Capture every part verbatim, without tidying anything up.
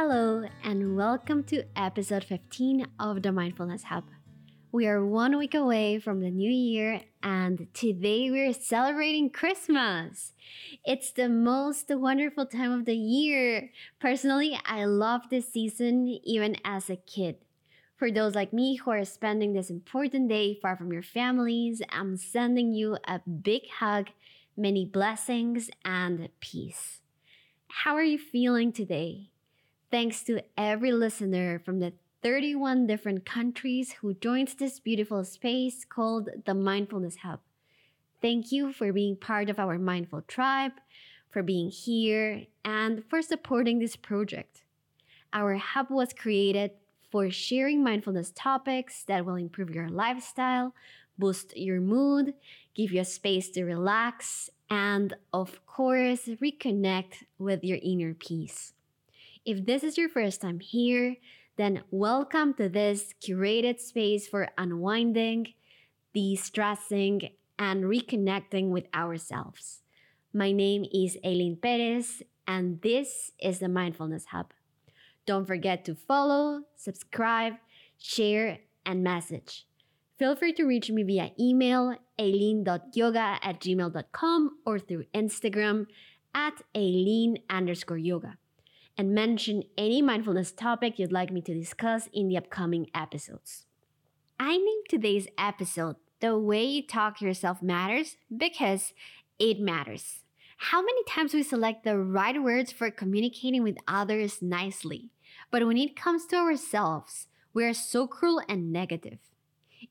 Hello, and welcome to episode fifteen of the Mindfulness Hub. We are one week away from the new year, and today we're celebrating Christmas. It's the most wonderful time of the year. Personally, I love this season even as a kid. For those like me who are spending this important day far from your families, I'm sending you a big hug, many blessings, and peace. How are you feeling today? Thanks to every listener from the thirty-one different countries who joins this beautiful space called the Mindfulness Hub. Thank you for being part of our mindful tribe, for being here, and for supporting this project. Our hub was created for sharing mindfulness topics that will improve your lifestyle, boost your mood, give you a space to relax, and of course, reconnect with your inner peace. If this is your first time here, then welcome to this curated space for unwinding, de-stressing, and reconnecting with ourselves. My name is Aileen Perez, and this is the Mindfulness Hub. Don't forget to follow, subscribe, share, and message. Feel free to reach me via email, aileen.yoga at gmail.com, or through Instagram at aileen underscore yoga. And mention any mindfulness topic you'd like me to discuss in the upcoming episodes. I named today's episode, The Way You Talk to Yourself Matters, because it matters. How many times we select the right words for communicating with others nicely, but when it comes to ourselves, we are so cruel and negative.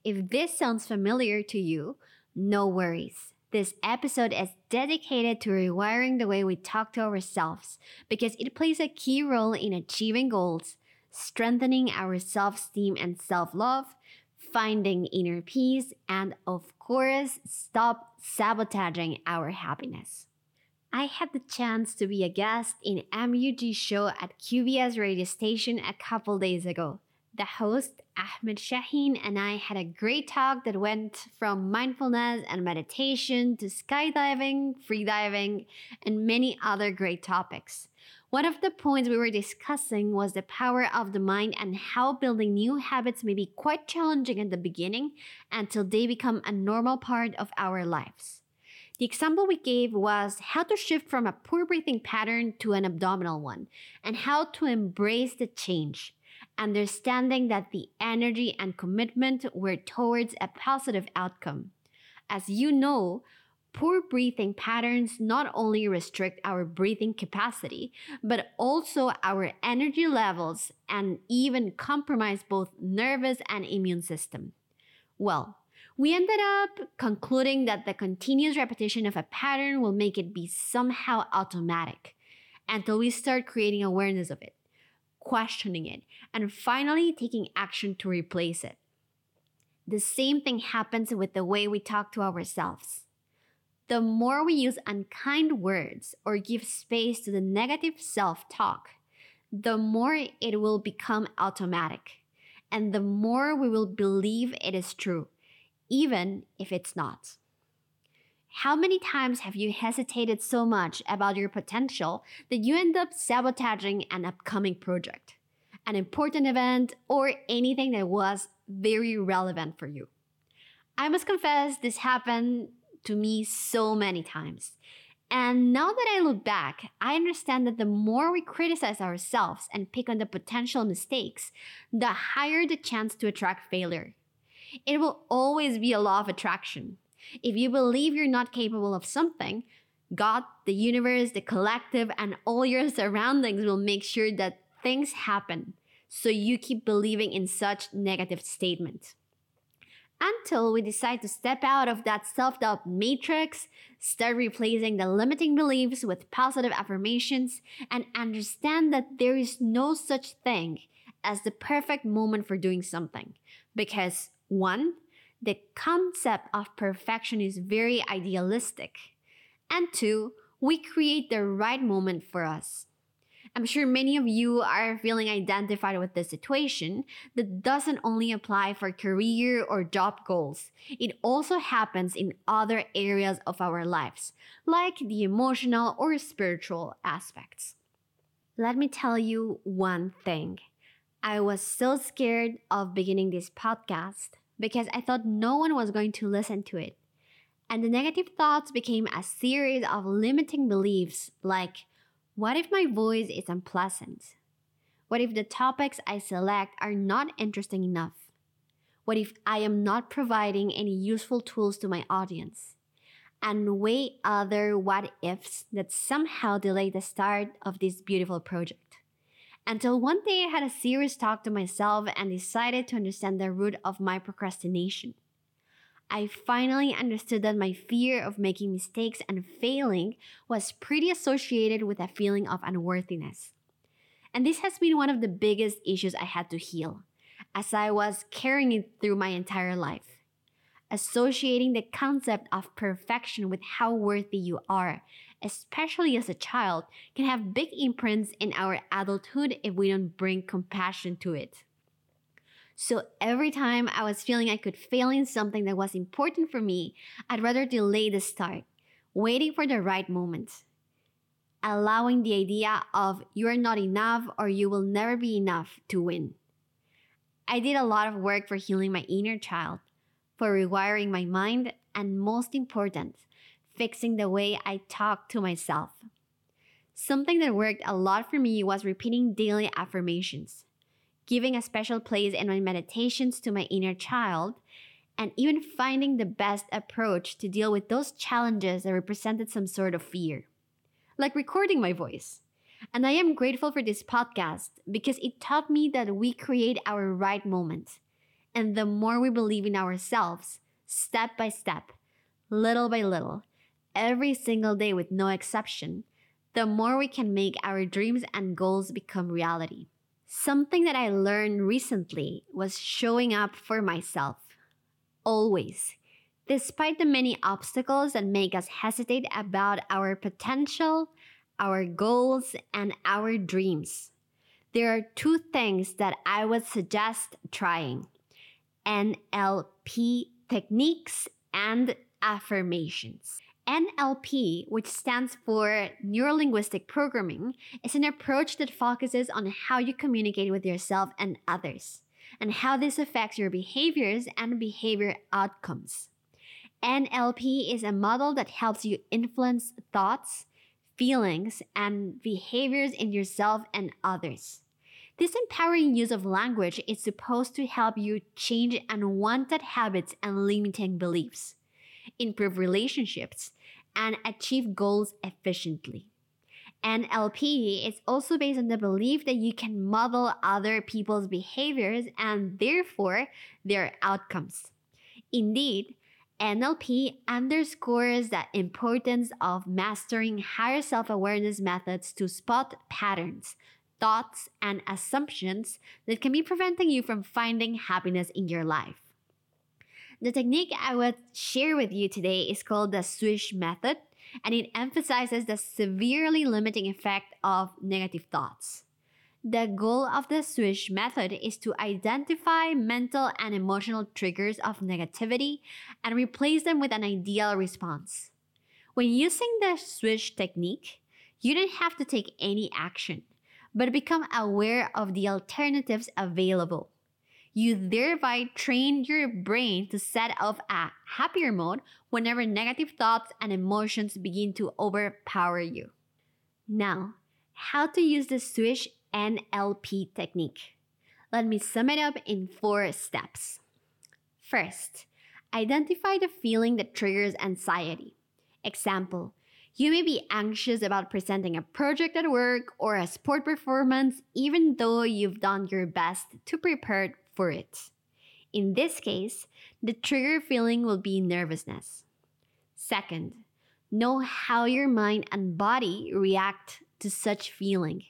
If this sounds familiar to you, no worries. This episode is dedicated to rewiring the way we talk to ourselves because it plays a key role in achieving goals, strengthening our self-esteem and self-love, finding inner peace, and of course, stop sabotaging our happiness. I had the chance to be a guest in M U G's show at Q V S radio station a couple days ago. The host, Ahmed Shaheen, and I had a great talk that went from mindfulness and meditation to skydiving, freediving, and many other great topics. One of the points we were discussing was the power of the mind and how building new habits may be quite challenging at the beginning until they become a normal part of our lives. The example we gave was how to shift from a poor breathing pattern to an abdominal one, and how to embrace the change. Understanding that the energy and commitment were towards a positive outcome. As you know, poor breathing patterns not only restrict our breathing capacity, but also our energy levels and even compromise both nervous and immune system. Well, we ended up concluding that the continuous repetition of a pattern will make it be somehow automatic until we start creating awareness of it, questioning it, and finally taking action to replace it. The same thing happens with the way we talk to ourselves. The more we use unkind words or give space to the negative self-talk, the more it will become automatic, and the more we will believe it is true, even if it's not. How many times have you hesitated so much about your potential that you end up sabotaging an upcoming project, an important event, or anything that was very relevant for you? I must confess, this happened to me so many times. And now that I look back, I understand that the more we criticize ourselves and pick on the potential mistakes, the higher the chance to attract failure. It will always be a law of attraction. If you believe you're not capable of something, God, the universe, the collective, and all your surroundings will make sure that things happen, so you keep believing in such negative statements. Until we decide to step out of that self-doubt matrix, start replacing the limiting beliefs with positive affirmations, and understand that there is no such thing as the perfect moment for doing something. Because one, the concept of perfection is very idealistic. And two, we create the right moment for us. I'm sure many of you are feeling identified with this situation that doesn't only apply for career or job goals. It also happens in other areas of our lives, like the emotional or spiritual aspects. Let me tell you one thing. I was so scared of beginning this podcast because I thought no one was going to listen to it. And the negative thoughts became a series of limiting beliefs like, what if my voice is unpleasant? What if the topics I select are not interesting enough? What if I am not providing any useful tools to my audience? And way other what-ifs that somehow delayed the start of this beautiful project. Until one day I had a serious talk to myself and decided to understand the root of my procrastination. I finally understood that my fear of making mistakes and failing was pretty associated with a feeling of unworthiness. And this has been one of the biggest issues I had to heal, as I was carrying it through my entire life. Associating the concept of perfection with how worthy you are, especially as a child, can have big imprints in our adulthood if we don't bring compassion to it. So every time I was feeling I could fail in something that was important for me, I'd rather delay the start, waiting for the right moment. Allowing the idea of you are not enough or you will never be enough to win. I did a lot of work for healing my inner child, for rewiring my mind, and most important, fixing the way I talk to myself. Something that worked a lot for me was repeating daily affirmations, giving a special place in my meditations to my inner child, and even finding the best approach to deal with those challenges that represented some sort of fear, like recording my voice. And I am grateful for this podcast because it taught me that we create our right moment. And the more we believe in ourselves, step by step, little by little, every single day with no exception, the more we can make our dreams and goals become reality. Something that I learned recently was showing up for myself. Always. Despite the many obstacles that make us hesitate about our potential, our goals, and our dreams. There are two things that I would suggest trying. N L P techniques and affirmations. N L P, which stands for Neuro-Linguistic Programming, is an approach that focuses on how you communicate with yourself and others, and how this affects your behaviors and behavior outcomes. N L P is a model that helps you influence thoughts, feelings, and behaviors in yourself and others. This empowering use of language is supposed to help you change unwanted habits and limiting beliefs, improve relationships, and achieve goals efficiently. N L P is also based on the belief that you can model other people's behaviors and therefore their outcomes. Indeed, N L P underscores the importance of mastering higher self-awareness methods to spot patterns, thoughts, and assumptions that can be preventing you from finding happiness in your life. The technique I would share with you today is called the SWISH method, and it emphasizes the severely limiting effect of negative thoughts. The goal of the SWISH method is to identify mental and emotional triggers of negativity and replace them with an ideal response. When using the SWISH technique, you don't have to take any action, but become aware of the alternatives available. You thereby train your brain to set off a happier mode whenever negative thoughts and emotions begin to overpower you. Now, how to use the SWISH N L P technique? Let me sum it up in four steps. First, identify the feeling that triggers anxiety. Example, you may be anxious about presenting a project at work or a sport performance, even though you've done your best to prepare for it. In this case, the trigger feeling will be nervousness. Second, know how your mind and body react to such feeling.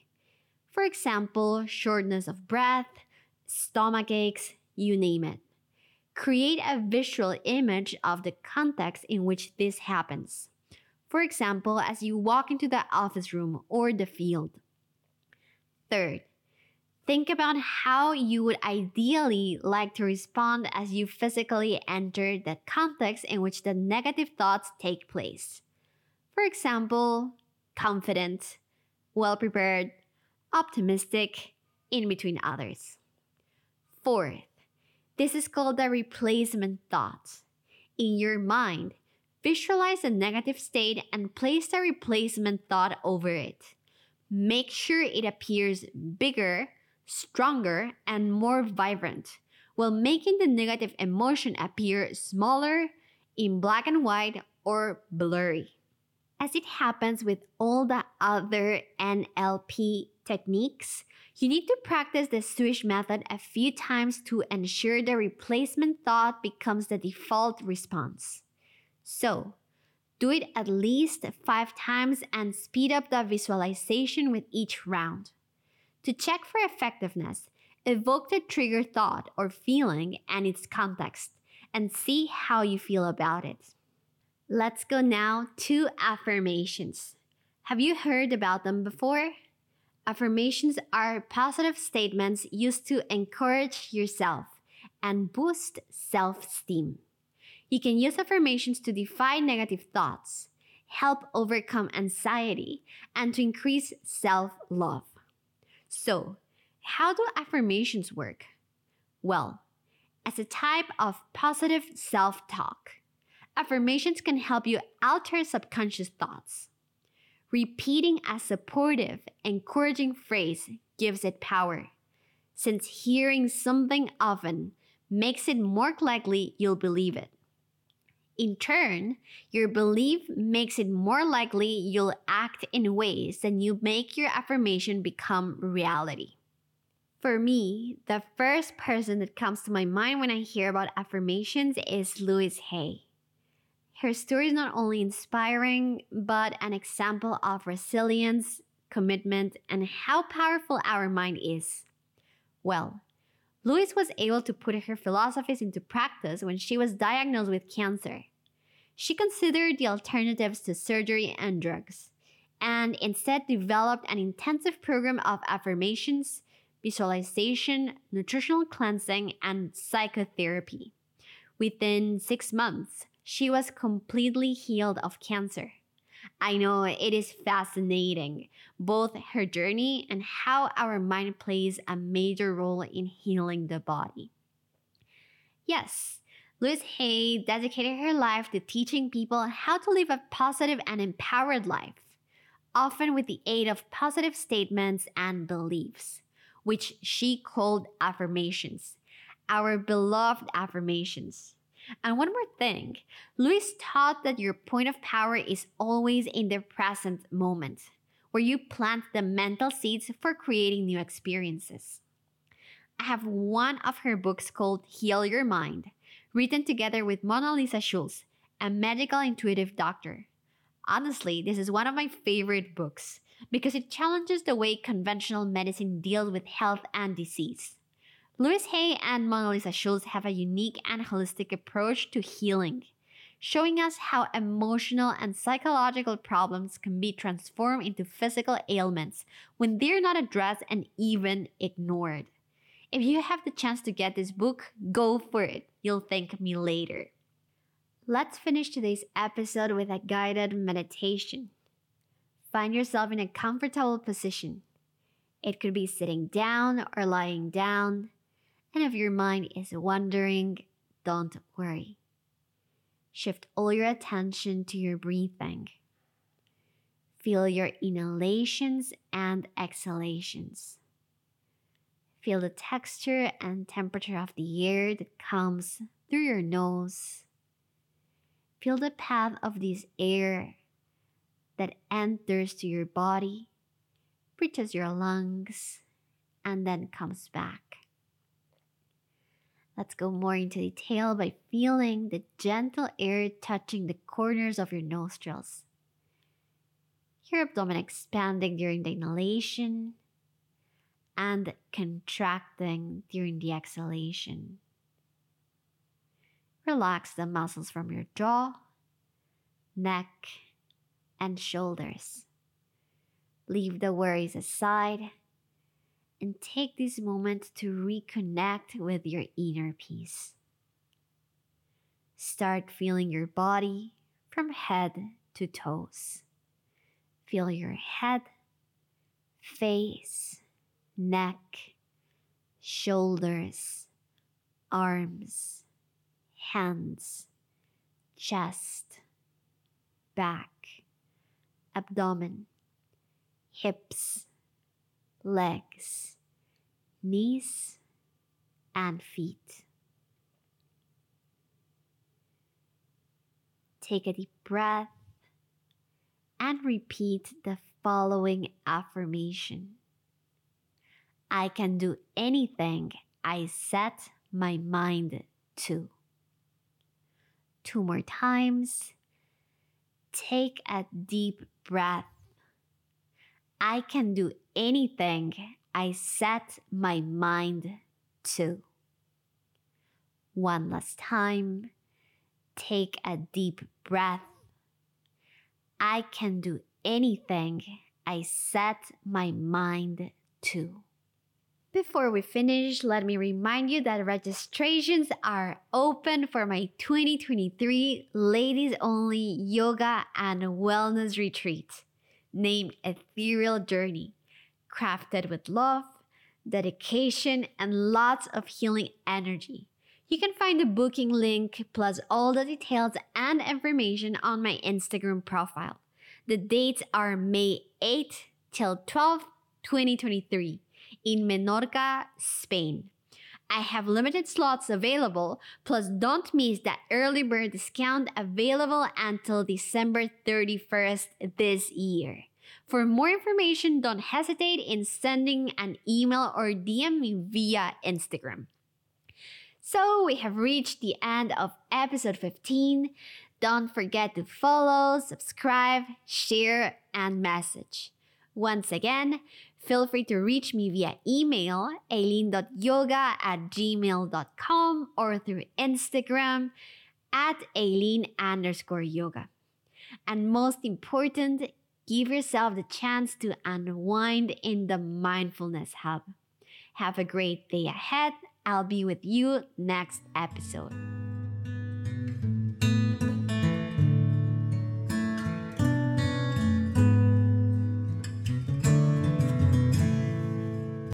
For example, shortness of breath, stomach aches, you name it. Create a visual image of the context in which this happens. For example, as you walk into the office room or the field. Third, think about how you would ideally like to respond as you physically enter the context in which the negative thoughts take place. For example, confident, well-prepared, optimistic in between others. Fourth, this is called the replacement thought. In your mind, visualize a negative state and place the replacement thought over it. Make sure it appears bigger, stronger, and more vibrant, while making the negative emotion appear smaller, in black and white, or blurry. As it happens with all the other N L P techniques, you need to practice the SWISH method a few times to ensure the replacement thought becomes the default response. So, do it at least five times and speed up the visualization with each round. To check for effectiveness, evoke the trigger thought or feeling and its context, and see how you feel about it. Let's go now to affirmations. Have you heard about them before? Affirmations are positive statements used to encourage yourself and boost self-esteem. You can use affirmations to defy negative thoughts, help overcome anxiety, and to increase self-love. So, how do affirmations work? Well, as a type of positive self-talk, affirmations can help you alter subconscious thoughts. Repeating a supportive, encouraging phrase gives it power, since hearing something often makes it more likely you'll believe it. In turn, your belief makes it more likely you'll act in ways that you make your affirmation become reality. For me, the first person that comes to my mind when I hear about affirmations is Louise Hay. Her story is not only inspiring, but an example of resilience, commitment, and how powerful our mind is. Well, Louise was able to put her philosophies into practice when she was diagnosed with cancer. She considered the alternatives to surgery and drugs, and instead developed an intensive program of affirmations, visualization, nutritional cleansing, and psychotherapy. Within six months, she was completely healed of cancer. I know it is fascinating, both her journey and how our mind plays a major role in healing the body. Yes, Louise Hay dedicated her life to teaching people how to live a positive and empowered life, often with the aid of positive statements and beliefs, which she called affirmations, our beloved affirmations. And one more thing, Louise taught that your point of power is always in the present moment, where you plant the mental seeds for creating new experiences. I have one of her books called Heal Your Mind, written together with Mona Lisa Schulz, a medical intuitive doctor. Honestly, this is one of my favorite books, because it challenges the way conventional medicine deals with health and disease. Louise Hay and Mona Lisa Schulz have a unique and holistic approach to healing, showing us how emotional and psychological problems can be transformed into physical ailments when they're not addressed and even ignored. If you have the chance to get this book, go for it. You'll thank me later. Let's finish today's episode with a guided meditation. Find yourself in a comfortable position. It could be sitting down or lying down. And if your mind is wandering, don't worry. Shift all your attention to your breathing. Feel your inhalations and exhalations. Feel the texture and temperature of the air that comes through your nose. Feel the path of this air that enters to your body, reaches your lungs, and then comes back. Let's go more into detail by feeling the gentle air touching the corners of your nostrils, your abdomen expanding during the inhalation and contracting during the exhalation. Relax the muscles from your jaw, neck, and shoulders. Leave the worries aside and take this moment to reconnect with your inner peace. Start feeling your body from head to toes. Feel your head, face, neck, shoulders, arms, hands, chest, back, abdomen, hips, legs, knees, and feet. Take a deep breath and repeat the following affirmation. I can do anything I set my mind to. Two more times. Take a deep breath. I can do anything I set my mind to. One last time. Take a deep breath. I can do anything I set my mind to. Before we finish, let me remind you that registrations are open for my twenty twenty-three Ladies Only Yoga and Wellness Retreat, named Ethereal Journey, crafted with love, dedication, and lots of healing energy. You can find the booking link plus all the details and information on my Instagram profile. The dates are May eighth till twelfth, twenty twenty-three, in Menorca, Spain. I have limited slots available, plus don't miss the early bird discount available until December thirty-first this year. For more information, don't hesitate in sending an email or D M me via Instagram. So we have reached the end of episode fifteen. Don't forget to follow, subscribe, share, and message. Once again, feel free to reach me via email, aileen dot yoga at gmail dot com, or through Instagram at aileen underscore yoga. And most important, give yourself the chance to unwind in the Mindfulness Hub. Have a great day ahead. I'll be with you next episode.